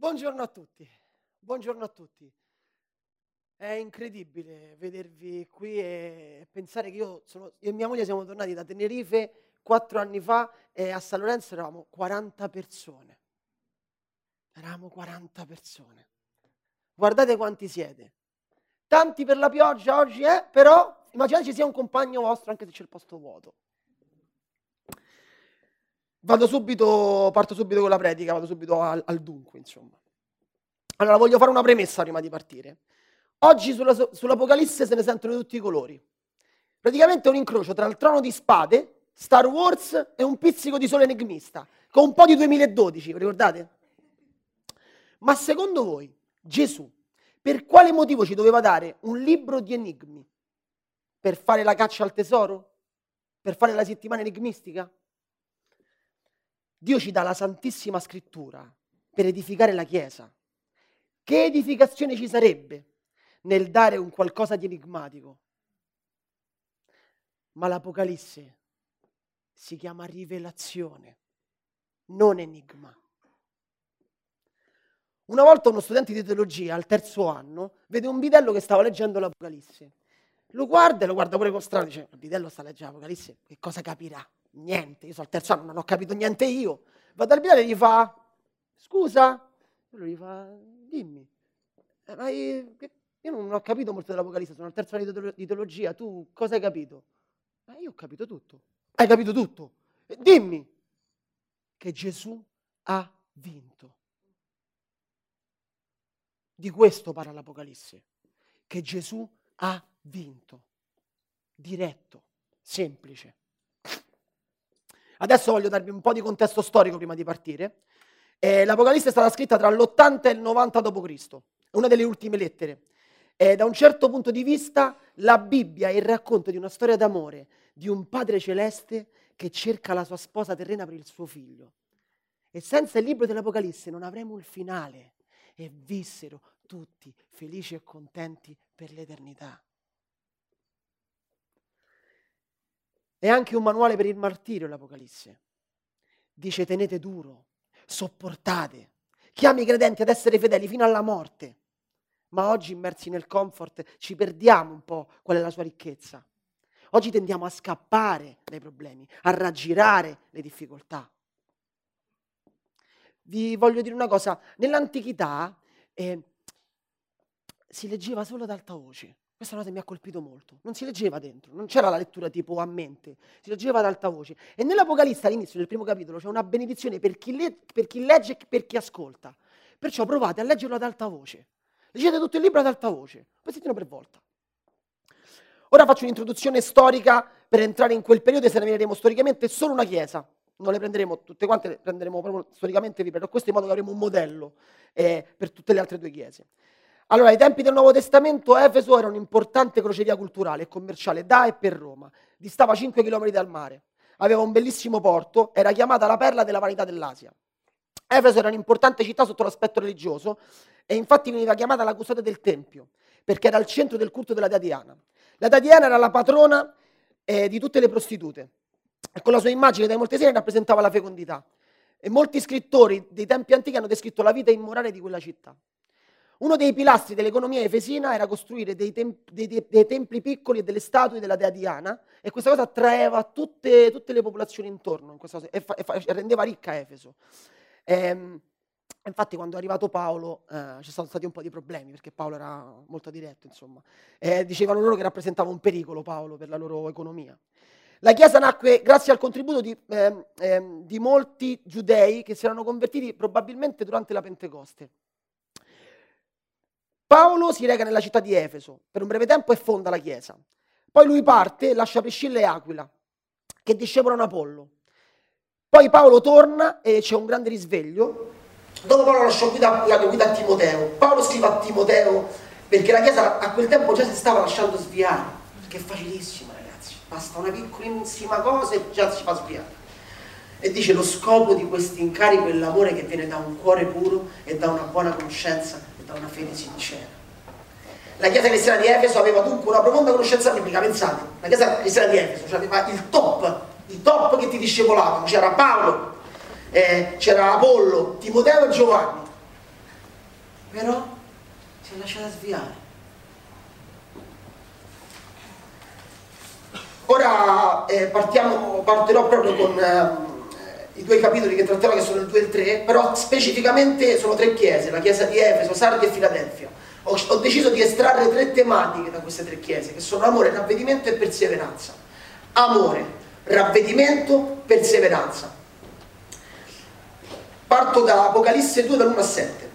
Buongiorno a tutti, buongiorno a tutti. È incredibile vedervi qui e pensare che io e mia moglie siamo tornati da Tenerife 4 anni fa e a San Lorenzo eravamo 40 persone. Eravamo 40 persone. Guardate quanti siete. Tanti per la pioggia oggi, però immaginate ci sia un compagno vostro anche se c'è il posto vuoto. Parto subito con la predica, vado subito al dunque, insomma. Allora, voglio fare una premessa prima di partire. Oggi sull'Apocalisse se ne sentono tutti i colori. Praticamente è un incrocio tra il Trono di Spade, Star Wars e un pizzico di sole enigmista, con un po' di 2012, vi ricordate? Ma secondo voi, Gesù, per quale motivo ci doveva dare un libro di enigmi? Per fare la caccia al tesoro? Per fare la settimana enigmistica? Dio ci dà la Santissima Scrittura per edificare la Chiesa. Che edificazione ci sarebbe nel dare un qualcosa di enigmatico? Ma l'Apocalisse si chiama rivelazione, non enigma. Una volta uno studente di teologia, al 3° anno, vede un bidello che stava leggendo l'Apocalisse. Lo guarda e lo guarda pure con strano, dice, il bidello sta leggendo l'Apocalisse, che cosa capirà? Niente, io sono al 3° anno, non ho capito niente io. Va dal bidello e gli fa, scusa? E lui gli fa, dimmi. Ma io non ho capito molto dell'Apocalisse, sono al 3° anno di teologia, tu cosa hai capito? Ma io ho capito tutto. Hai capito tutto? Dimmi che Gesù ha vinto. Di questo parla l'Apocalisse, che Gesù ha vinto. Diretto, semplice. Adesso voglio darvi un po' di contesto storico prima di partire. L'Apocalisse è stata scritta tra l'80 e il 90 d.C., è una delle ultime lettere. Da un certo punto di vista la Bibbia è il racconto di una storia d'amore, di un padre celeste che cerca la sua sposa terrena per il suo figlio. E senza il libro dell'Apocalisse non avremo il finale. E vissero tutti felici e contenti per l'eternità. È anche un manuale per il martirio l'Apocalisse. Dice tenete duro, sopportate, chiami i credenti ad essere fedeli fino alla morte. Ma oggi immersi nel comfort ci perdiamo un po' qual è la sua ricchezza. Oggi tendiamo a scappare dai problemi, a raggirare le difficoltà. Vi voglio dire una cosa, nell'antichità si leggeva solo ad alta voce. Questa cosa mi ha colpito molto, non si leggeva dentro, non c'era la lettura tipo a mente, si leggeva ad alta voce. E nell'Apocalisse all'inizio del 1° capitolo c'è una benedizione per chi legge e per chi ascolta, perciò provate a leggerlo ad alta voce, leggete tutto il libro ad alta voce, poi sentite per volta. Ora faccio un'introduzione storica per entrare in quel periodo e se ne vedremo storicamente solo una chiesa, non le prenderemo tutte quante, le prenderemo proprio storicamente, vi prendo questo in modo che avremo un modello per tutte le altre 2 chiese. Allora, ai tempi del Nuovo Testamento, Efeso era un'importante crocevia culturale e commerciale da e per Roma. Distava 5 km dal mare, aveva un bellissimo porto, era chiamata la perla della vanità dell'Asia. Efeso era un'importante città sotto l'aspetto religioso e infatti veniva chiamata la custode del Tempio, perché era il centro del culto della dea Diana. La dea Diana era la patrona di tutte le prostitute e con la sua immagine dai moltesini rappresentava la fecondità. E molti scrittori dei tempi antichi hanno descritto la vita immorale di quella città. Uno dei pilastri dell'economia efesina era costruire dei templi piccoli e delle statue della dea Diana e questa cosa attraeva tutte le popolazioni intorno in questa cosa, e rendeva ricca Efeso. Infatti quando è arrivato Paolo ci sono stati un po' di problemi perché Paolo era molto diretto, insomma. Dicevano loro che rappresentava un pericolo Paolo per la loro economia. La Chiesa nacque grazie al contributo di molti giudei che si erano convertiti probabilmente durante la Pentecoste. Paolo si reca nella città di Efeso per un breve tempo e fonda la Chiesa. Poi lui parte e lascia Priscilla e Aquila, che discepolano Apollo. Poi Paolo torna e c'è un grande risveglio. Dopo Paolo lasciò la guida a Timoteo. Paolo scrive a Timoteo perché la Chiesa a quel tempo già si stava lasciando sviare, perché è facilissimo ragazzi, basta una piccolissima cosa e già si fa sviare. E dice lo scopo di questo incarico è l'amore che viene da un cuore puro e da una buona conoscenza e da una fede sincera. La Chiesa cristiana di Efeso aveva dunque una profonda conoscenza biblica, pensate, la Chiesa cristiana di Efeso cioè aveva il top che ti discepolavano, c'era Paolo, c'era Apollo, Timoteo e Giovanni. però si è lasciata sviare. Ora partirò proprio con i due capitoli che tratterò, che sono il 2 e il 3, però specificamente sono tre chiese, la chiesa di Efeso, Sardi e Filadelfia. Ho deciso di estrarre tre tematiche da queste tre chiese, che sono amore, ravvedimento e perseveranza. Amore, ravvedimento, perseveranza. Parto da Apocalisse 2, dall'1 a 7.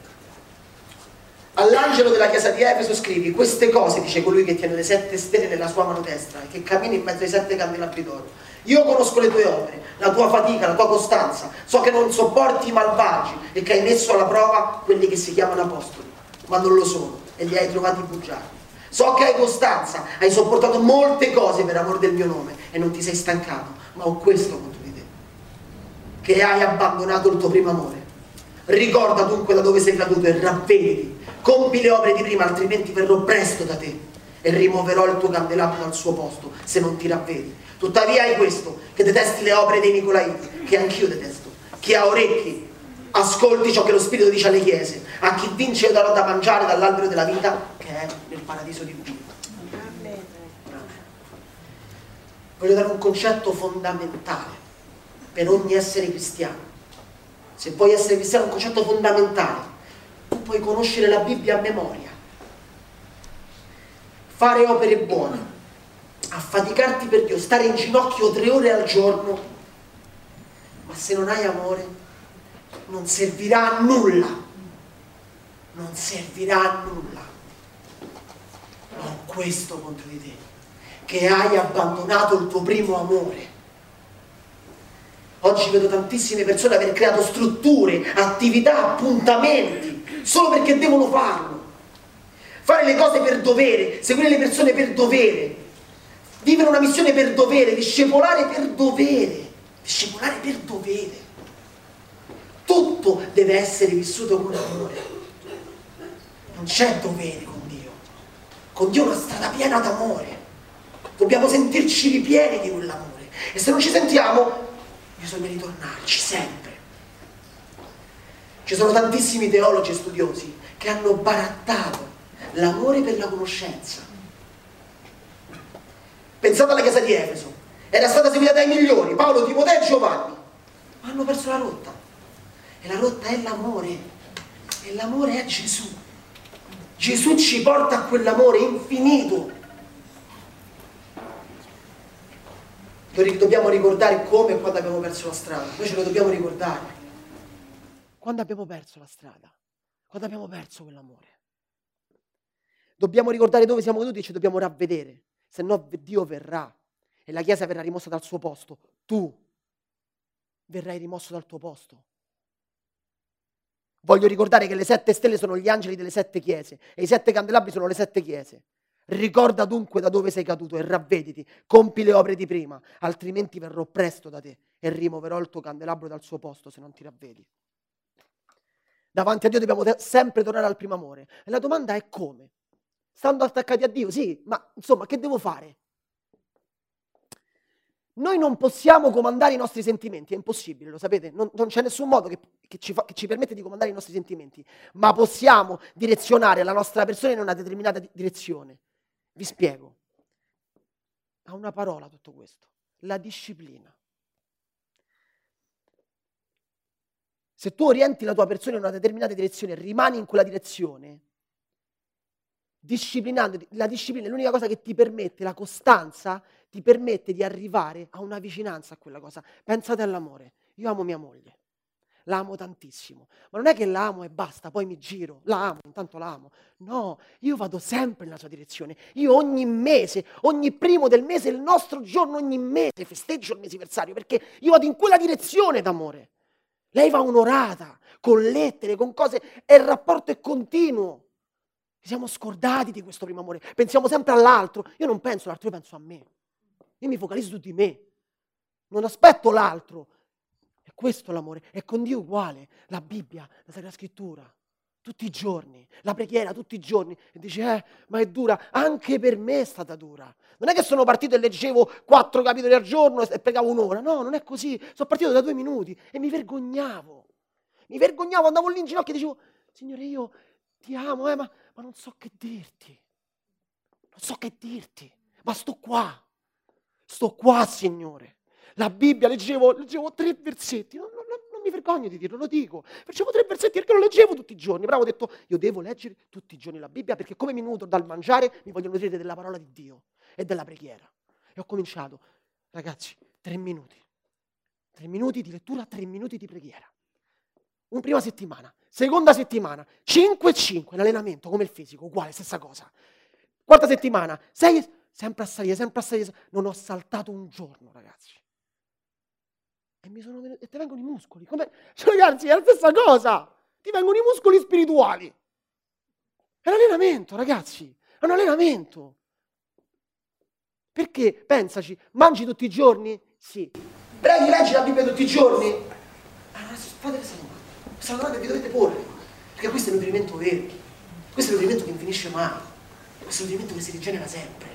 All'angelo della chiesa di Efeso scrivi: queste cose dice colui che tiene le 7 stelle nella sua mano destra e che cammina in mezzo ai 7 candelabri d'oro. Io conosco le tue opere, la tua fatica, la tua costanza, so che non sopporti i malvagi e che hai messo alla prova quelli che si chiamano apostoli, ma non lo sono, e li hai trovati bugiardi. So che hai costanza, hai sopportato molte cose per amor del mio nome e non ti sei stancato, ma ho questo contro di te, che hai abbandonato il tuo primo amore. Ricorda dunque da dove sei caduto e ravvediti, compi le opere di prima, altrimenti verrò presto da te e rimuoverò il tuo candelabro dal suo posto se non ti ravvedi. Tuttavia hai questo, che detesti le opere dei Nicolaiti, che anch'io detesto. Chi ha orecchi ascolti ciò che lo Spirito dice alle chiese. A chi vince io darò da mangiare dall'albero della vita che è nel paradiso di Dio. Voglio dare un concetto fondamentale per ogni essere cristiano. Se vuoi essere cristiano, un concetto fondamentale. Tu puoi conoscere la Bibbia a memoria, fare opere buone, affaticarti per Dio, stare in ginocchio 3 ore al giorno, ma se non hai amore non servirà a nulla, non servirà a nulla. Ma ho questo contro di te, che hai abbandonato il tuo primo amore. Oggi vedo tantissime persone aver creato strutture, attività, appuntamenti, solo perché devono farlo. Fare le cose per dovere, seguire le persone per dovere, vivere una missione per dovere, discepolare per dovere, discepolare per dovere. Tutto deve essere vissuto con amore. Non c'è dovere con Dio. Con Dio è una strada piena d'amore. Dobbiamo sentirci ripieni di quell'amore. E se non ci sentiamo, bisogna ritornarci sempre. Ci sono tantissimi teologi e studiosi che hanno barattato l'amore per la conoscenza. Pensate alla chiesa di Efeso. Era stata seguita dai migliori, Paolo, Timoteo e Giovanni. Ma hanno perso la rotta. E la rotta è l'amore, e l'amore è Gesù. Gesù ci porta a quell'amore infinito. Dobbiamo ricordare come e quando abbiamo perso la strada. Noi ce lo dobbiamo ricordare. Quando abbiamo perso la strada? Quando abbiamo perso quell'amore? Dobbiamo ricordare dove siamo caduti e ci dobbiamo ravvedere, se no Dio verrà e la Chiesa verrà rimossa dal suo posto. Tu verrai rimosso dal tuo posto. Voglio ricordare che le 7 stelle sono gli angeli delle 7 chiese e i 7 candelabri sono le 7 chiese. Ricorda dunque da dove sei caduto e ravvediti, compi le opere di prima, altrimenti verrò presto da te e rimuoverò il tuo candelabro dal suo posto se non ti ravvedi. Davanti a Dio dobbiamo sempre tornare al primo amore. E la domanda è come? Stando attaccati a Dio, sì, ma insomma, che devo fare? Noi non possiamo comandare i nostri sentimenti, è impossibile, lo sapete, non c'è nessun modo che ci permette di comandare i nostri sentimenti, ma possiamo direzionare la nostra persona in una determinata direzione. Vi spiego, ha una parola tutto questo, la disciplina. Se tu orienti la tua persona in una determinata direzione, rimani in quella direzione, disciplinandoti. La disciplina è l'unica cosa che ti permette, la costanza ti permette di arrivare a una vicinanza a quella cosa. Pensate all'amore. Io amo mia moglie, la amo tantissimo, ma non è che la amo e basta, poi mi giro, la amo, intanto la amo. No, io vado sempre nella sua direzione. Io ogni mese, ogni primo del mese, il nostro giorno ogni mese, festeggio il mesiversario, perché io vado in quella direzione d'amore. Lei va un'orata, con lettere, con cose, e il rapporto è continuo. Ci siamo scordati di questo primo amore, pensiamo sempre all'altro. Io non penso all'altro, io penso a me. Io mi focalizzo su di me, non aspetto l'altro. E questo è l'amore, è con Dio uguale. La Bibbia, la Sacra Scrittura, tutti i giorni, la preghiera tutti i giorni. E dici, ma è dura, anche per me è stata dura. Non è che sono partito e leggevo 4 capitoli al giorno e pregavo un'ora. No, non è così, sono partito da 2 minuti e mi vergognavo. Andavo lì in ginocchio e dicevo, Signore, io ti amo, ma non so che dirti. Non so che dirti, ma sto qua, Signore. La Bibbia, leggevo 3 versetti, non mi vergogno di dirlo, lo dico. Facevo 3 versetti perché lo leggevo tutti i giorni, però ho detto, io devo leggere tutti i giorni la Bibbia perché come mi nutro dal mangiare, mi voglio nutrire della parola di Dio e della preghiera. E ho cominciato, ragazzi, 3 minuti. 3 minuti di lettura, 3 minuti di preghiera. Un prima settimana, seconda settimana, 5-5, l'allenamento come il fisico, uguale, stessa cosa. Quarta settimana, 6, sempre a salire. Non ho saltato un giorno, ragazzi. E mi sono venuti, e ti vengono i muscoli. Come? Cioè, ragazzi, è la stessa cosa. Ti vengono i muscoli spirituali. È un allenamento, ragazzi. È un allenamento. Perché, pensaci, mangi tutti i giorni? Sì. Preghi, leggi la Bibbia tutti i giorni? Allora, fate questa domanda che vi dovete porre. Perché questo è un nutrimento vero. Questo è un nutrimento che non finisce mai. Questo è un elemento che si rigenera sempre.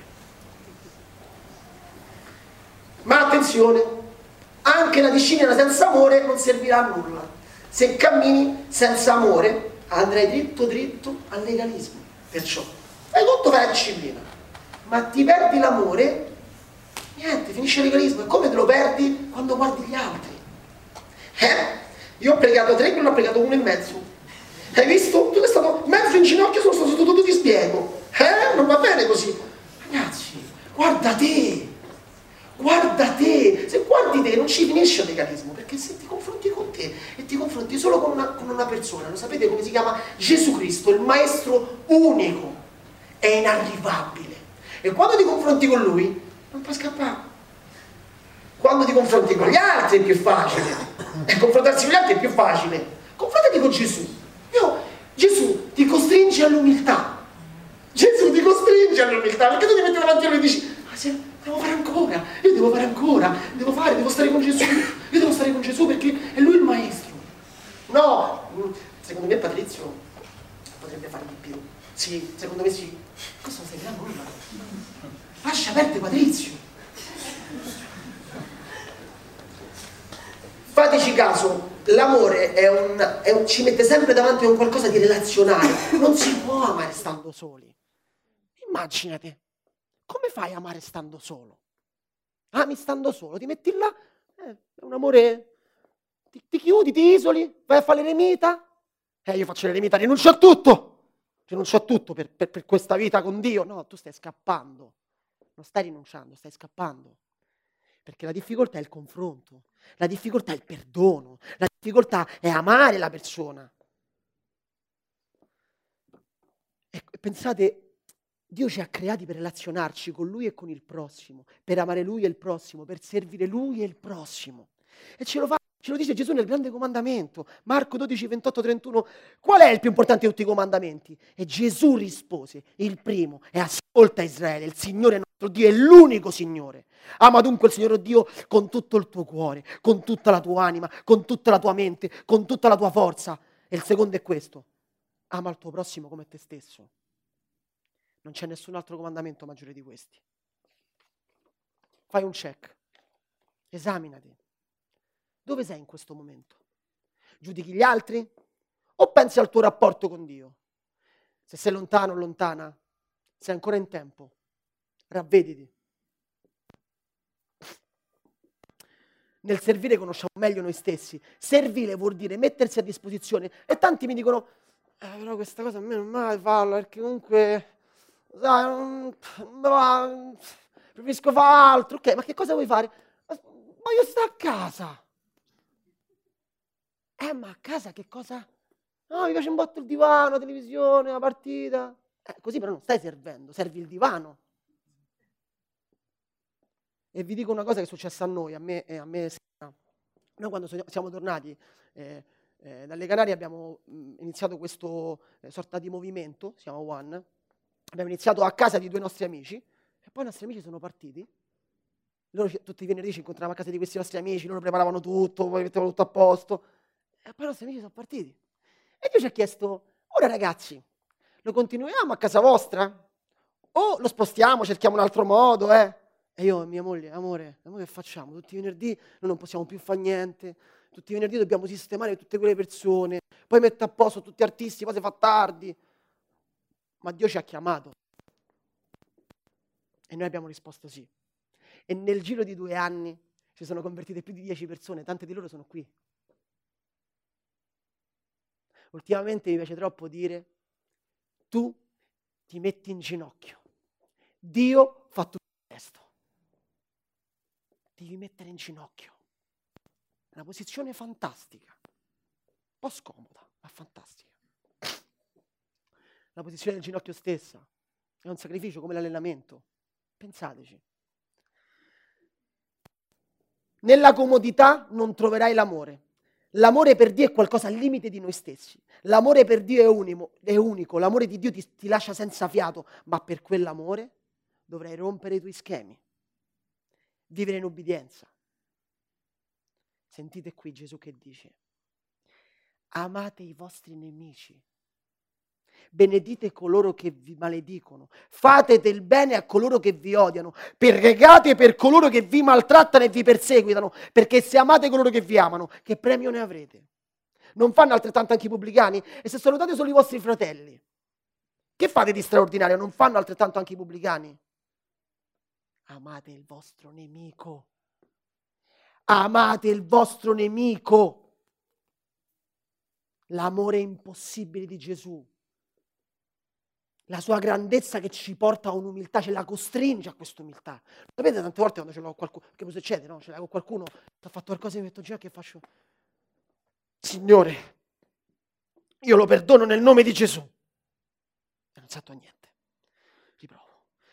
Ma attenzione, anche la disciplina senza amore non servirà a nulla. Se cammini senza amore andrai dritto al legalismo. Perciò fai tutto per la disciplina, ma ti perdi l'amore, niente, finisce il legalismo. E come te lo perdi? Quando guardi gli altri. Io ho pregato 3, quello ha pregato 1,5. Hai visto? Tu sei stato mezzo in ginocchio, sono stato tutto ti spiego. Non va bene così. Ragazzi, guarda te. Guarda te. Se guardi te non ci finisce il legalismo, perché se ti confronti con te e ti confronti solo con una persona, lo sapete come si chiama? Gesù Cristo, il maestro unico. È inarrivabile. E quando ti confronti con lui, non puoi scappare. Quando ti confronti con gli altri è più facile. E confrontarsi con gli altri è più facile. Confrontati con Gesù. Gesù ti costringe all'umiltà. Gesù ti costringe all'umiltà, perché tu ti metti davanti a lui e dici, ma se devo fare ancora, io devo fare ancora, devo stare con Gesù, io devo stare con Gesù perché è lui il maestro. No, secondo me Patrizio potrebbe fare di più. Sì, secondo me sì. Questo non servirà a nulla. Lascia aperte Patrizio. Fateci caso. L'amore ci mette sempre davanti a un qualcosa di relazionale. Non si può amare stando soli. Immaginate, come fai a amare stando solo? Ami stando solo, ti metti là, è un amore, ti chiudi, ti isoli, vai a fare l'eremita. Io faccio l'eremita, rinuncio a tutto per questa vita con Dio. No, tu stai scappando, non stai rinunciando, stai scappando. Perché la difficoltà è il confronto, la difficoltà è il perdono, la difficoltà è amare la persona. E pensate, Dio ci ha creati per relazionarci con Lui e con il prossimo, per amare Lui e il prossimo, per servire Lui e il prossimo. E ce lo dice Gesù nel grande comandamento, Marco 12, 28, 31. Qual è il più importante di tutti i comandamenti? E Gesù rispose, il primo è ascolta Israele, il Signore nostro Dio è l'unico Signore. Ama dunque il Signore Dio con tutto il tuo cuore, con tutta la tua anima, con tutta la tua mente, con tutta la tua forza. E il secondo è questo, ama il tuo prossimo come te stesso. Non c'è nessun altro comandamento maggiore di questi. Fai un check, esaminati. Dove sei in questo momento? Giudichi gli altri o pensi al tuo rapporto con Dio? Se sei lontano o lontana, sei ancora in tempo, ravvediti. Nel servire conosciamo meglio noi stessi. Servire vuol dire mettersi a disposizione. E tanti mi dicono, però questa cosa a me non mai farla, perché comunque, sai, preferisco fare altro. Ok, ma che cosa vuoi fare? Ma io sto a casa. Ma a casa che cosa? No, mi piace un botto il divano, la televisione, la partita. Così però non stai servendo, servi il divano. E vi dico una cosa che è successa a noi, a me. Noi quando siamo tornati dalle Canarie abbiamo iniziato questo sorta di movimento, si chiama One. Abbiamo iniziato a casa di 2 nostri amici e poi i nostri amici sono partiti. Loro tutti i venerdì ci incontravamo a casa di questi nostri amici, loro preparavano tutto, poi mettevano tutto a posto. E poi i nostri amici sono partiti. E Dio ci ha chiesto, ora ragazzi, lo continuiamo a casa vostra? O lo spostiamo, cerchiamo un altro modo, E io e mia moglie, amore, che facciamo? Tutti i venerdì noi non possiamo più fare niente, tutti i venerdì dobbiamo sistemare tutte quelle persone, poi mettere a posto tutti gli artisti, poi si fa tardi. ma Dio ci ha chiamato. E noi abbiamo risposto sì. E nel giro di 2 anni si sono convertite più di 10 persone, tante di loro sono qui. Ultimamente mi piace troppo dire, tu ti metti in ginocchio, Dio fa tutto il resto. Devi mettere in ginocchio. È una posizione fantastica, un po' scomoda, ma fantastica. La posizione del ginocchio stessa è un sacrificio come l'allenamento. Pensateci. Nella comodità non troverai l'amore. L'amore per Dio è qualcosa al limite di noi stessi. L'amore per Dio è unico. L'amore di Dio ti lascia senza fiato, ma per quell'amore dovrai rompere i tuoi schemi. Vivere in obbedienza. Sentite qui Gesù che dice: amate i vostri nemici, benedite coloro che vi maledicono, fate del bene a coloro che vi odiano, pregate per coloro che vi maltrattano e vi perseguitano, perché se amate coloro che vi amano, che premio ne avrete? Non fanno altrettanto anche i pubblicani? E se salutate solo i vostri fratelli, che fate di straordinario? Non fanno altrettanto anche i pubblicani? Amate il vostro nemico. Amate il vostro nemico. L'amore impossibile di Gesù, la sua grandezza che ci porta a un'umiltà, ce la costringe a quest'umiltà. Sapete, tante volte quando ce l'ho con qualcuno, che mi succede, no? Ce l'ho con qualcuno, ha fatto qualcosa e mi metto già che faccio: Signore, io lo perdono nel nome di Gesù. E non sento niente. Riprovo.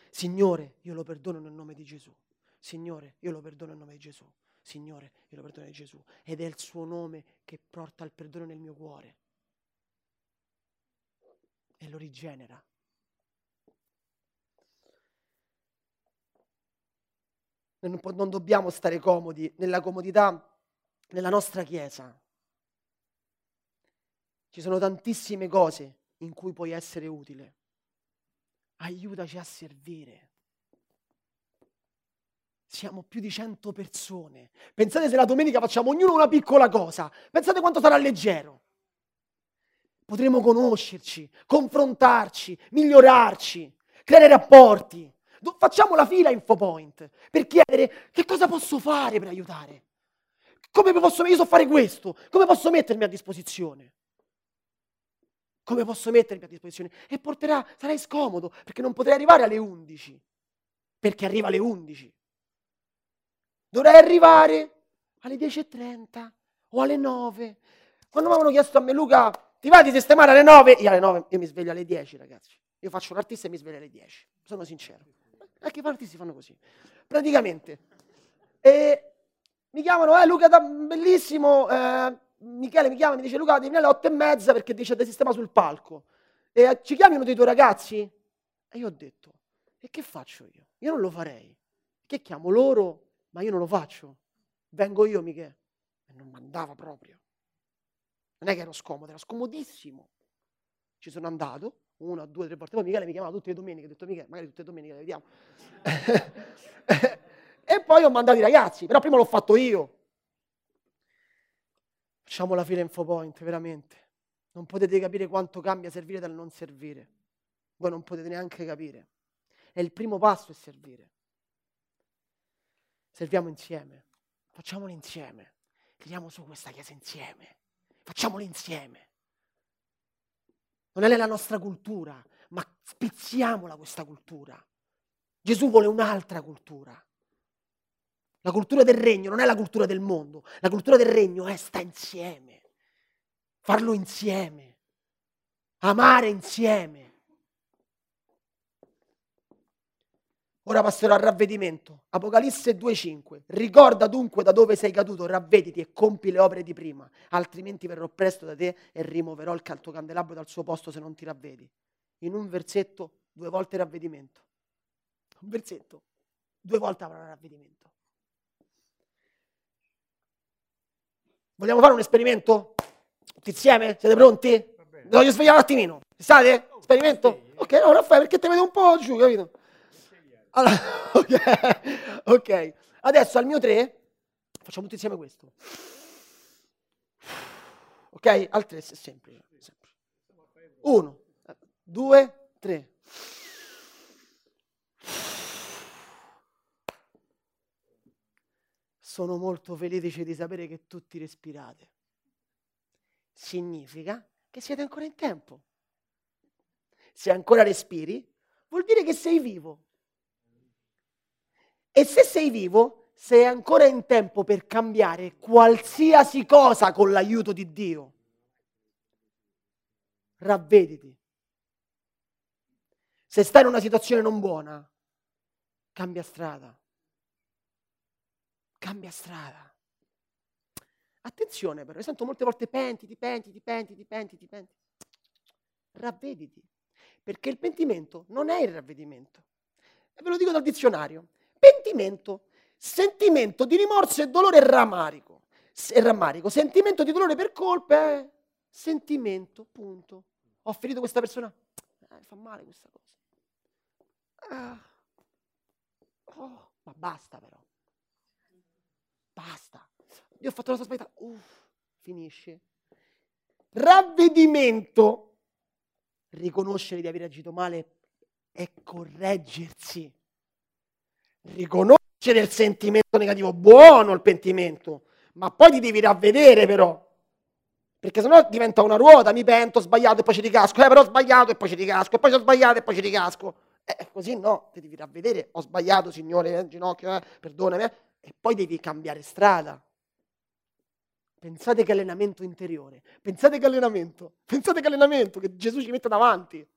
Signore, io lo perdono nel nome di Gesù. Signore, io lo perdono nel nome di Gesù. Signore, io lo perdono di Gesù. Ed è il suo nome che porta il perdono nel mio cuore. E lo rigenera. Noi non dobbiamo stare comodi nella comodità nella nostra chiesa. Ci sono tantissime cose in cui puoi essere utile. Aiutaci a servire. Siamo più di 100 persone. Pensate se la domenica facciamo ognuno una piccola cosa. Pensate quanto sarà leggero. Potremo conoscerci, confrontarci, migliorarci, creare rapporti. Facciamo la fila InfoPoint per chiedere che cosa posso fare per aiutare. Io so fare questo, come posso mettermi a disposizione? Come posso mettermi a disposizione? E sarai scomodo perché non potrai arrivare alle 11, perché arriva alle 11. Dovrai arrivare alle 10:30 o alle 9. Quando mi avevano chiesto a me, Luca, ti va di sistemare alle 9? Io alle 9, io mi sveglio alle 10, ragazzi. Io faccio un artista e mi sveglio alle 10. Sono sincero. Anche i artisti fanno così. Praticamente. E mi chiamano, Luca, bellissimo. Michele mi chiama e mi dice, Luca, devi venire alle 8:30 perché dice da sistema sul palco. E ci chiami uno dei tuoi ragazzi? E io ho detto, e che faccio io? Io non lo farei. Che chiamo loro, ma io non lo faccio. Vengo io, Michele. E non mandava proprio. Non è che ero scomodo, era scomodissimo. Ci sono andato, 1, 2, 3 volte. Poi Michele mi chiamava tutte le domeniche, ho detto, Michele, magari tutte le domeniche le vediamo. E poi ho mandato i ragazzi, però prima l'ho fatto io. Facciamo la fila InfoPoint, veramente. Non potete capire quanto cambia servire dal non servire. Voi non potete neanche capire. E il primo passo è servire. Serviamo insieme, facciamolo insieme. Tiriamo su questa chiesa insieme. Facciamolo insieme. Non è la nostra cultura, ma spezziamola questa cultura. Gesù vuole un'altra cultura. La cultura del regno non è la cultura del mondo. La cultura del regno è sta insieme. Farlo insieme. Amare insieme. Ora passerò al ravvedimento. Apocalisse 2,5. Ricorda dunque da dove sei caduto, ravvediti e compi le opere di prima, altrimenti verrò presto da te e rimuoverò il tuo candelabro dal suo posto se non ti ravvedi. In un versetto, 2 volte ravvedimento. Un versetto, 2 volte avrà ravvedimento. Vogliamo fare un esperimento? Tutti insieme? Siete pronti? Voglio svegliare un attimino. State? Esperimento? Ok, no, non fai perché te vedo un po' giù, capito? Allora, ok, adesso al mio 3 facciamo tutti insieme questo. Ok, al 3 è semplice. 1, 2, altri. Sono molto felice di sapere che tutti respirate. Significa che siete ancora in tempo. Se ancora respiri, vuol dire che sei vivo. E se sei vivo, sei ancora in tempo per cambiare qualsiasi cosa con l'aiuto di Dio. Ravvediti. Se stai in una situazione non buona, cambia strada. Cambia strada. Attenzione però, io sento molte volte pentiti. Ravvediti. Perché il pentimento non è il ravvedimento. E ve lo dico dal dizionario. Pentimento, sentimento di rimorso e dolore e rammarico. Sentimento di dolore per colpa è sentimento, punto. Ho ferito questa persona. Fa male questa cosa. Ma basta però. Basta. Io ho fatto la cosa sbagliata. Finisce. Ravvedimento. Riconoscere di aver agito male e correggersi. Riconoscere il sentimento negativo, buono il pentimento, ma poi ti devi ravvedere però, perché sennò diventa una ruota, mi pento, ho sbagliato e poi ci ricasco, però ho sbagliato e poi ci ricasco, e poi ho sbagliato e poi ci ricasco, così no, ti devi ravvedere, ho sbagliato Signore, ginocchio, perdonami, e poi devi cambiare strada. Pensate che allenamento interiore, pensate che allenamento che Gesù ci mette davanti,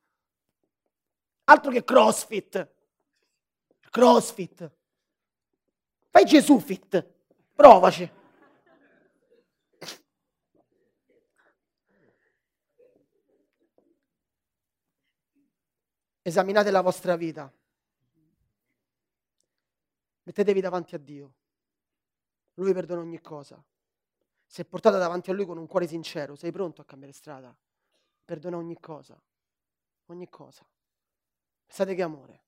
altro che crossfit, fai Gesù fit, provaci. Esaminate la vostra vita, mettetevi davanti a Dio, Lui perdona ogni cosa. Se portate davanti a Lui con un cuore sincero, sei pronto a cambiare strada, perdona ogni cosa. Pensate che amore.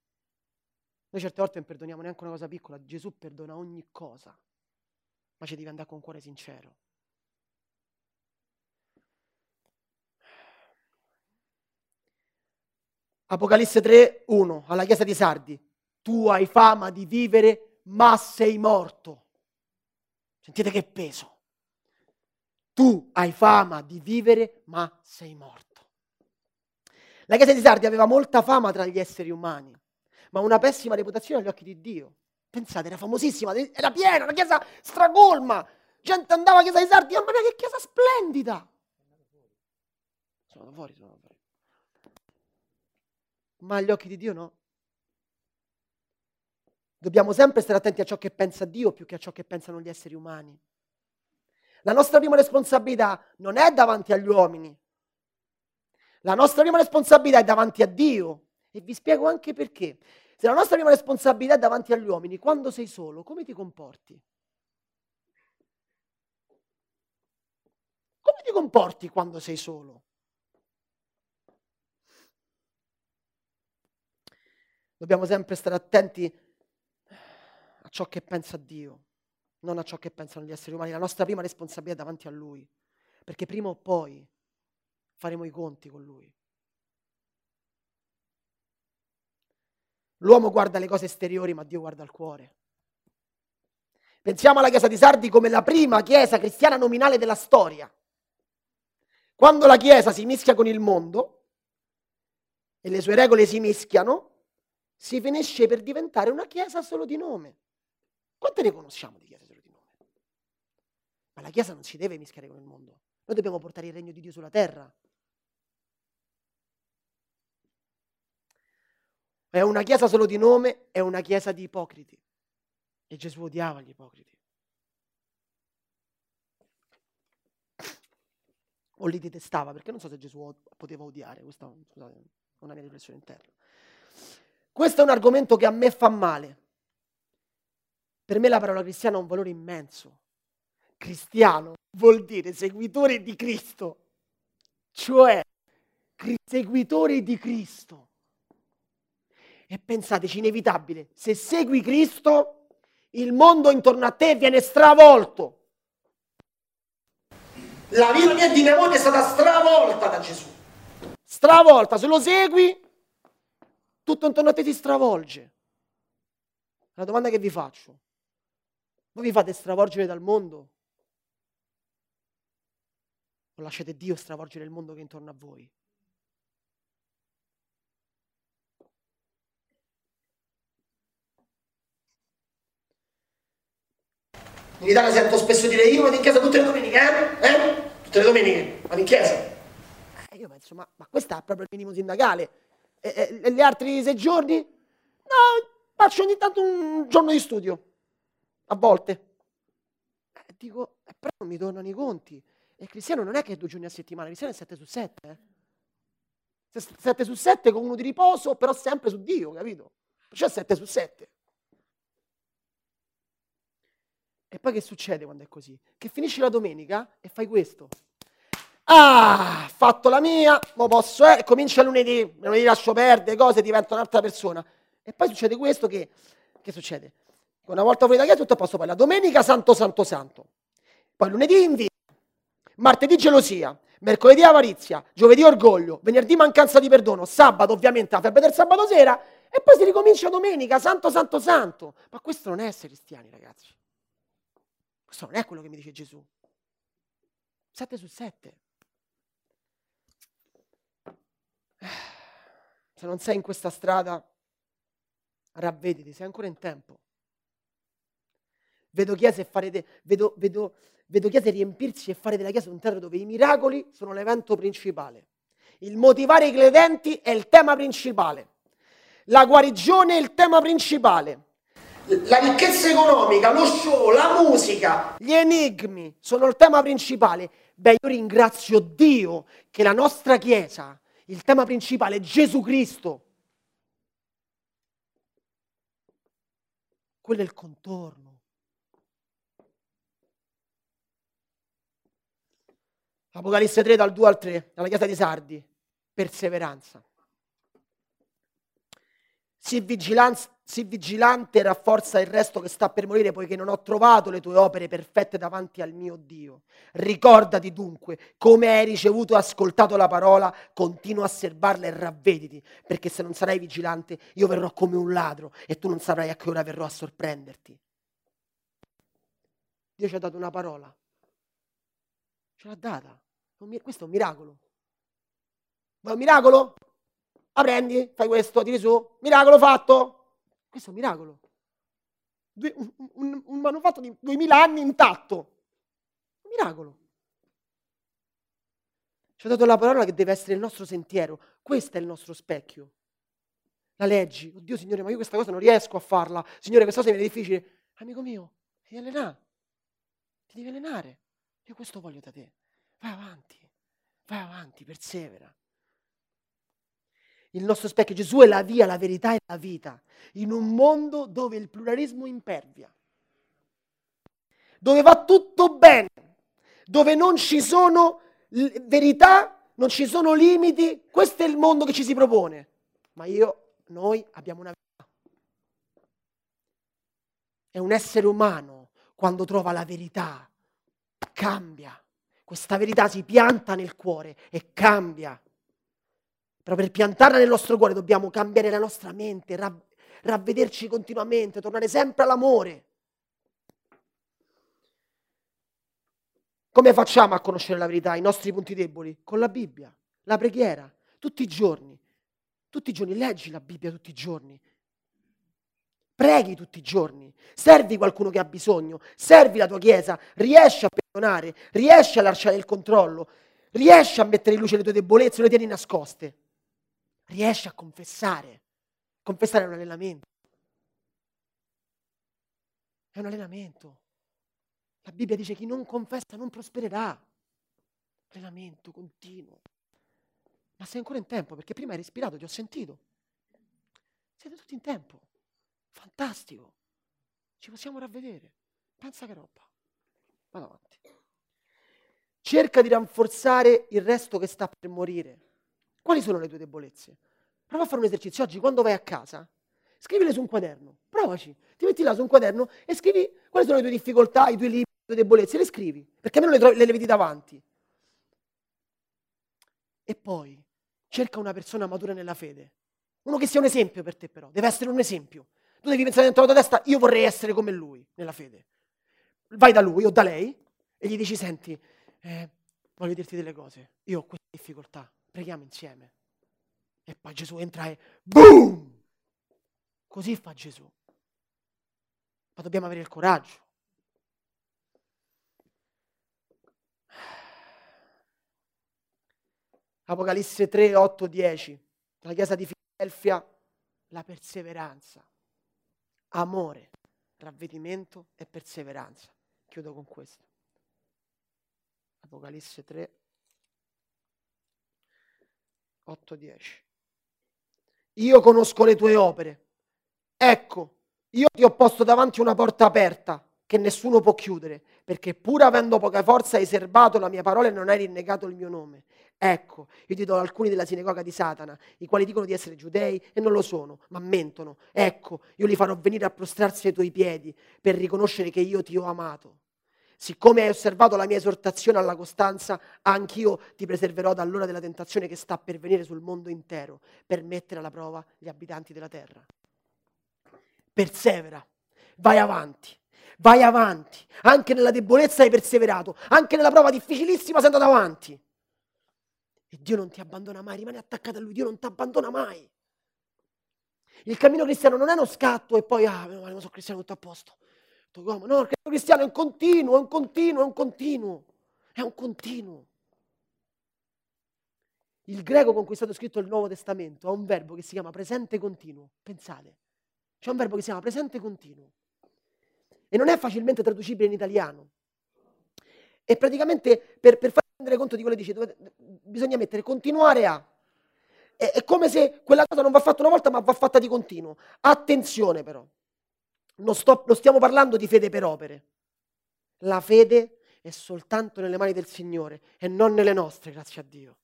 Noi certe volte non perdoniamo neanche una cosa piccola, Gesù perdona ogni cosa, ma ci devi andare con un cuore sincero. Apocalisse 3:1, alla chiesa di Sardi, tu hai fama di vivere ma sei morto. Sentite che peso. Tu hai fama di vivere ma sei morto. La chiesa di Sardi aveva molta fama tra gli esseri umani, ma una pessima reputazione agli occhi di Dio. Pensate, era famosissima, era piena, una chiesa stracolma, gente andava a chiesa di Sardi, ma che chiesa splendida! Sono fuori. Ma agli occhi di Dio no. Dobbiamo sempre stare attenti a ciò che pensa Dio più che a ciò che pensano gli esseri umani. La nostra prima responsabilità non è davanti agli uomini, la nostra prima responsabilità è davanti a Dio. E vi spiego anche perché. Se la nostra prima responsabilità è davanti agli uomini, quando sei solo, come ti comporti? Come ti comporti quando sei solo? Dobbiamo sempre stare attenti a ciò che pensa Dio, non a ciò che pensano gli esseri umani. La nostra prima responsabilità è davanti a Lui, perché prima o poi faremo i conti con Lui. L'uomo guarda le cose esteriori, ma Dio guarda il cuore. Pensiamo alla chiesa di Sardi come la prima chiesa cristiana nominale della storia. Quando la chiesa si mischia con il mondo e le sue regole si mischiano, si finisce per diventare una chiesa solo di nome. Quante ne conosciamo di chiese solo di nome? Ma la chiesa non si deve mischiare con il mondo. Noi dobbiamo portare il regno di Dio sulla terra. È una chiesa solo di nome, è una chiesa di ipocriti. E Gesù odiava gli ipocriti. O li detestava, perché non so se Gesù poteva odiare. Questa è una mia riflessione interna. Questo è un argomento che a me fa male. Per me la parola cristiana ha un valore immenso. Cristiano vuol dire seguitore di Cristo. Cioè, seguitore di Cristo. E pensateci, inevitabile, se segui Cristo, il mondo intorno a te viene stravolto. La vita mia di Nemo è stata stravolta da Gesù. Se lo segui, tutto intorno a te ti stravolge. La domanda che vi faccio: voi vi fate stravolgere dal mondo? O lasciate Dio stravolgere il mondo che è intorno a voi? In Italia sento spesso dire: io vado in chiesa tutte le domeniche, tutte le domeniche vado in chiesa. Io penso, ma questa è proprio il minimo sindacale. E gli altri 6 giorni? No, faccio ogni tanto un giorno di studio, a volte. Dico, però non mi tornano i conti. E il cristiano non è che è 2 giorni a settimana, il cristiano è 7/7. 7/7 con uno di riposo, però sempre su Dio, capito? Cioè 7/7. E poi che succede quando è così? Che finisci la domenica e fai questo. Ah, fatto la mia, mo posso, comincia lunedì lascio perdere cose, divento un'altra persona. E poi succede questo che succede? Una volta fuori da casa tutto a posto, poi la domenica santo santo santo. Poi lunedì invidia, martedì gelosia, mercoledì avarizia, giovedì orgoglio, venerdì mancanza di perdono, sabato ovviamente la febbre del sabato sera, e poi si ricomincia domenica santo santo santo. Ma questo non è essere cristiani, ragazzi. Questo non è quello che mi dice Gesù. 7/7. Se non sei in questa strada, ravvediti, sei ancora in tempo. Vedo chiese, vedo chiese riempirsi e fare della chiesa un terreno dove i miracoli sono l'evento principale. Il motivare i credenti è il tema principale. La guarigione è il tema principale. La ricchezza economica, lo show, la musica, gli enigmi sono il tema principale. Beh, io ringrazio Dio che la nostra Chiesa, il tema principale è Gesù Cristo. Quello è il contorno. Apocalisse 3 dal 2 al 3, alla Chiesa di Sardi, perseveranza. Sii vigilante e rafforza il resto che sta per morire, poiché non ho trovato le tue opere perfette davanti al mio Dio. Ricordati dunque come hai ricevuto e ascoltato la parola, continua a serbarla e ravvediti, perché se non sarai vigilante io verrò come un ladro e tu non saprai a che ora verrò a sorprenderti. Dio ci ha dato una parola, ce l'ha data, questo è un miracolo. Ma è un miracolo? La prendi, fai questo, tiri su, miracolo fatto. Questo è un miracolo. Un manufatto di 2000 anni intatto. Un miracolo. Ci ha dato la parola che deve essere il nostro sentiero. Questo è il nostro specchio. La leggi. Oddio Signore, ma io questa cosa non riesco a farla. Signore, questa cosa mi è difficile. Amico mio, devi allenare. Ti devi allenare. Io questo voglio da te. Vai avanti, persevera. Il nostro specchio, Gesù è la via, la verità e la vita, in un mondo dove il pluralismo impervia, dove va tutto bene, dove non ci sono verità, non ci sono limiti. Questo è il mondo che ci si propone, ma noi abbiamo una verità. È un essere umano, quando trova la verità, cambia. Questa verità si pianta nel cuore e cambia. Però per piantarla nel nostro cuore dobbiamo cambiare la nostra mente, ravvederci continuamente, tornare sempre all'amore. Come facciamo a conoscere la verità, i nostri punti deboli? Con la Bibbia, la preghiera, tutti i giorni leggi la Bibbia tutti i giorni, preghi tutti i giorni, servi qualcuno che ha bisogno, servi la tua chiesa, riesci a perdonare, riesci a lasciare il controllo, riesci a mettere in luce le tue debolezze, non le tieni nascoste. Riesci a confessare. Confessare è un allenamento. È un allenamento. La Bibbia dice: chi non confessa non prospererà. Allenamento continuo. Ma sei ancora in tempo, perché prima hai respirato, ti ho sentito. Siete tutti in tempo. Fantastico. Ci possiamo ravvedere. Pensa che roba. Vado avanti. Cerca di rinforzare il resto che sta per morire. Quali sono le tue debolezze? Prova a fare un esercizio oggi, quando vai a casa, scrivile su un quaderno, provaci, ti metti là su un quaderno e scrivi quali sono le tue difficoltà, i tuoi limiti, le tue debolezze, le scrivi, perché almeno le vedi davanti. E poi cerca una persona matura nella fede Uno che sia un esempio per te però, deve essere un esempio. Tu devi pensare dentro la tua testa, io vorrei essere come lui nella fede. Vai da lui o da lei e gli dici, senti, voglio dirti delle cose, io ho queste difficoltà, preghiamo insieme. E poi Gesù entra e boom! Così fa Gesù. Ma dobbiamo avere il coraggio. Apocalisse 3, 8, 10. La chiesa di Filadelfia, la perseveranza, amore, ravvedimento e perseveranza. Chiudo con questo. Apocalisse 3, 8, 10. Io conosco le tue opere. Ecco, io ti ho posto davanti una porta aperta che nessuno può chiudere, perché pur avendo poca forza hai serbato la mia parola e non hai rinnegato il mio nome. Ecco, io ti do alcuni della sinagoga di Satana, i quali dicono di essere giudei e non lo sono, ma mentono. Ecco, io li farò venire a prostrarsi ai tuoi piedi per riconoscere che io ti ho amato. Siccome hai osservato la mia esortazione alla costanza, anch'io ti preserverò dall'ora della tentazione che sta per venire sul mondo intero, per mettere alla prova gli abitanti della terra. Persevera, vai avanti. Vai avanti, anche nella debolezza hai perseverato, anche nella prova difficilissima sei andato avanti. E Dio non ti abbandona mai, rimani attaccato a Lui, Dio non ti abbandona mai. Il cammino cristiano non è uno scatto e poi, ah, meno male, sono cristiano, tutto a posto. Tutto come? No, il cammino cristiano è un continuo, è un continuo, è un continuo, è un continuo. Il greco con cui è stato scritto il Nuovo Testamento ha un verbo che si chiama presente continuo, pensate. C'è un verbo che si chiama presente continuo. E non è facilmente traducibile in italiano. E praticamente per farvi rendere conto di quello che dice, bisogna mettere continuare a. È come se quella cosa non va fatta una volta, ma va fatta di continuo. Attenzione però, non stiamo parlando di fede per opere. La fede è soltanto nelle mani del Signore e non nelle nostre, grazie a Dio.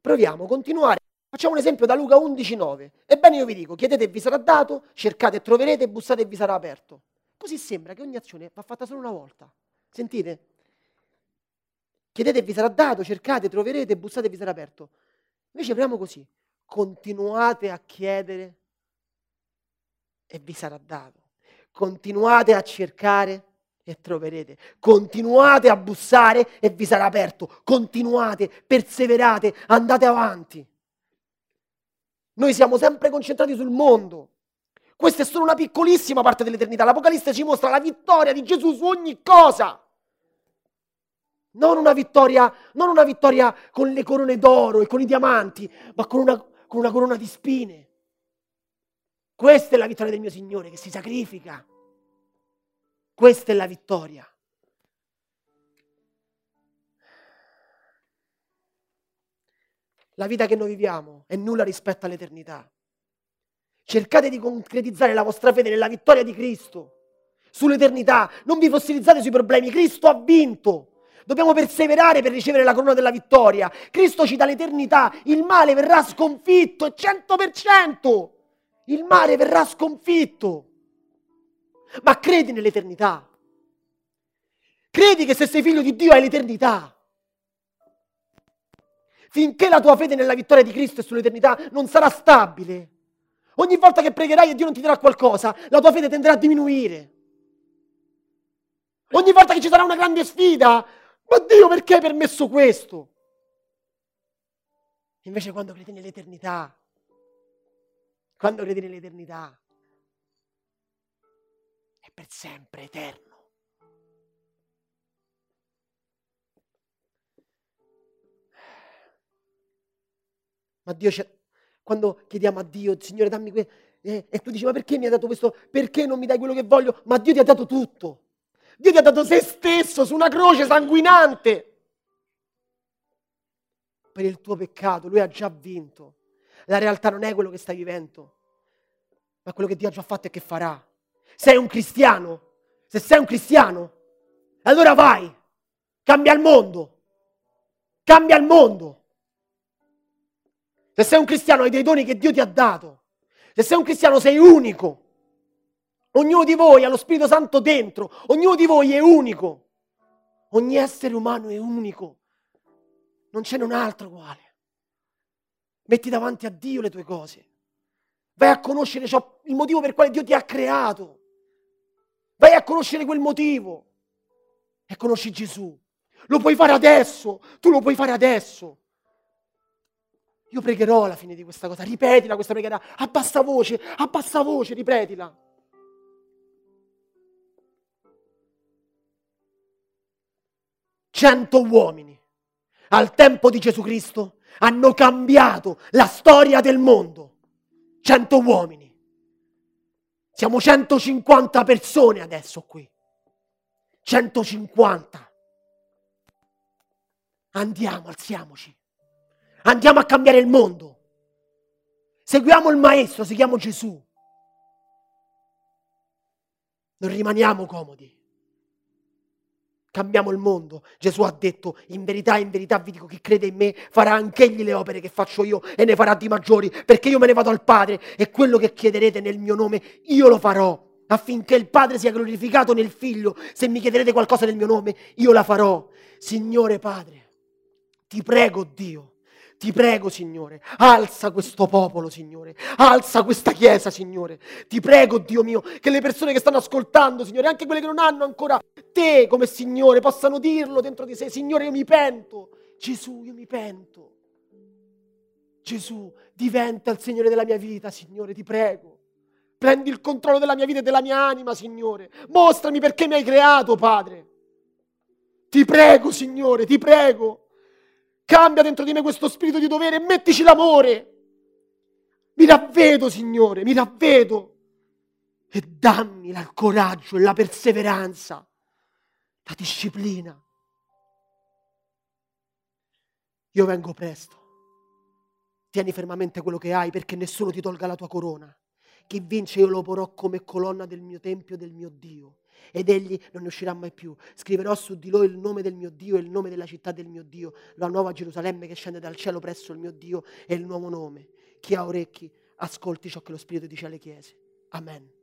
Proviamo, continuare. Facciamo un esempio da Luca 11,9. Ebbene io vi dico, chiedete e vi sarà dato, cercate e troverete, bussate e vi sarà aperto. Così sembra che ogni azione va fatta solo una volta. Sentite? Chiedete e vi sarà dato, cercate, troverete, bussate e vi sarà aperto. Invece apriamo così. Continuate a chiedere e vi sarà dato. Continuate a cercare e troverete. Continuate a bussare e vi sarà aperto. Continuate, perseverate, andate avanti. Noi siamo sempre concentrati sul mondo. Questa è solo una piccolissima parte dell'eternità. L'Apocalisse ci mostra la vittoria di Gesù su ogni cosa. Non una vittoria con le corone d'oro e con i diamanti, ma con una corona di spine. Questa è la vittoria del mio Signore che si sacrifica. Questa è la vittoria. La vita che noi viviamo è nulla rispetto all'eternità. Cercate di concretizzare la vostra fede nella vittoria di Cristo sull'eternità. Non vi fossilizzate sui problemi. Cristo ha vinto. Dobbiamo perseverare per ricevere la corona della vittoria. Cristo ci dà l'eternità. Il male verrà sconfitto, 100%. Il male verrà sconfitto. Ma credi nell'eternità. Credi che se sei figlio di Dio hai l'eternità. Finché la tua fede nella vittoria di Cristo e sull'eternità non sarà stabile, ogni volta che pregherai e Dio non ti darà qualcosa, la tua fede tenderà a diminuire. Ogni volta che ci sarà una grande sfida, ma Dio perché hai permesso questo? Invece quando credi nell'eternità, è per sempre eterno. Ma Dio, quando chiediamo a Dio, Signore dammi questo, e tu dici, ma perché mi hai dato questo? Perché non mi dai quello che voglio? Ma Dio ti ha dato tutto. Dio ti ha dato se stesso su una croce sanguinante. Per il tuo peccato, Lui ha già vinto. La realtà non è quello che stai vivendo, ma quello che Dio ha già fatto e che farà. Sei un cristiano? Se sei un cristiano, allora vai, cambia il mondo. Cambia il mondo. Se sei un cristiano hai dei doni che Dio ti ha dato. Se sei un cristiano sei unico. Ognuno di voi ha lo Spirito Santo dentro. Ognuno di voi è unico. Ogni essere umano è unico. Non c'è un altro uguale. Metti davanti a Dio le tue cose. Vai a conoscere ciò, il motivo per il quale Dio ti ha creato. Vai a conoscere quel motivo. E conosci Gesù. Lo puoi fare adesso. Tu lo puoi fare adesso. Io pregherò alla fine di questa cosa. Ripetila questa preghiera. A bassa voce, ripetila. Cento uomini al tempo di Gesù Cristo hanno cambiato la storia del mondo. 100 uomini. Siamo 150 persone adesso qui. 150. Andiamo, alziamoci. Andiamo a cambiare il mondo. Seguiamo il Maestro, seguiamo Gesù. Non rimaniamo comodi. Cambiamo il mondo. Gesù ha detto, in verità vi dico, chi crede in me farà anch'egli le opere che faccio io e ne farà di maggiori, perché io me ne vado al Padre e quello che chiederete nel mio nome io lo farò, affinché il Padre sia glorificato nel Figlio. Se mi chiederete qualcosa nel mio nome, io la farò. Signore Padre, ti prego Dio, ti prego Signore, alza questo popolo Signore, alza questa Chiesa Signore, ti prego Dio mio, che le persone che stanno ascoltando Signore, anche quelle che non hanno ancora te come Signore, possano dirlo dentro di sé, Signore io mi pento, Gesù io mi pento, Gesù diventa il Signore della mia vita Signore, ti prego, prendi il controllo della mia vita e della mia anima Signore, mostrami perché mi hai creato Padre, ti prego Signore, ti prego. Cambia dentro di me questo spirito di dovere e mettici l'amore. Mi ravvedo, Signore, mi ravvedo. E dammi il coraggio, la perseveranza, la disciplina. Io vengo presto. Tieni fermamente quello che hai perché nessuno ti tolga la tua corona. Chi vince io lo porrò come colonna del mio tempio e del mio Dio. Ed egli non ne uscirà mai più. Scriverò su di loro il nome del mio Dio e il nome della città del mio Dio, la nuova Gerusalemme che scende dal cielo presso il mio Dio e il nuovo nome. Chi ha orecchi, ascolti ciò che lo Spirito dice alle chiese. Amen.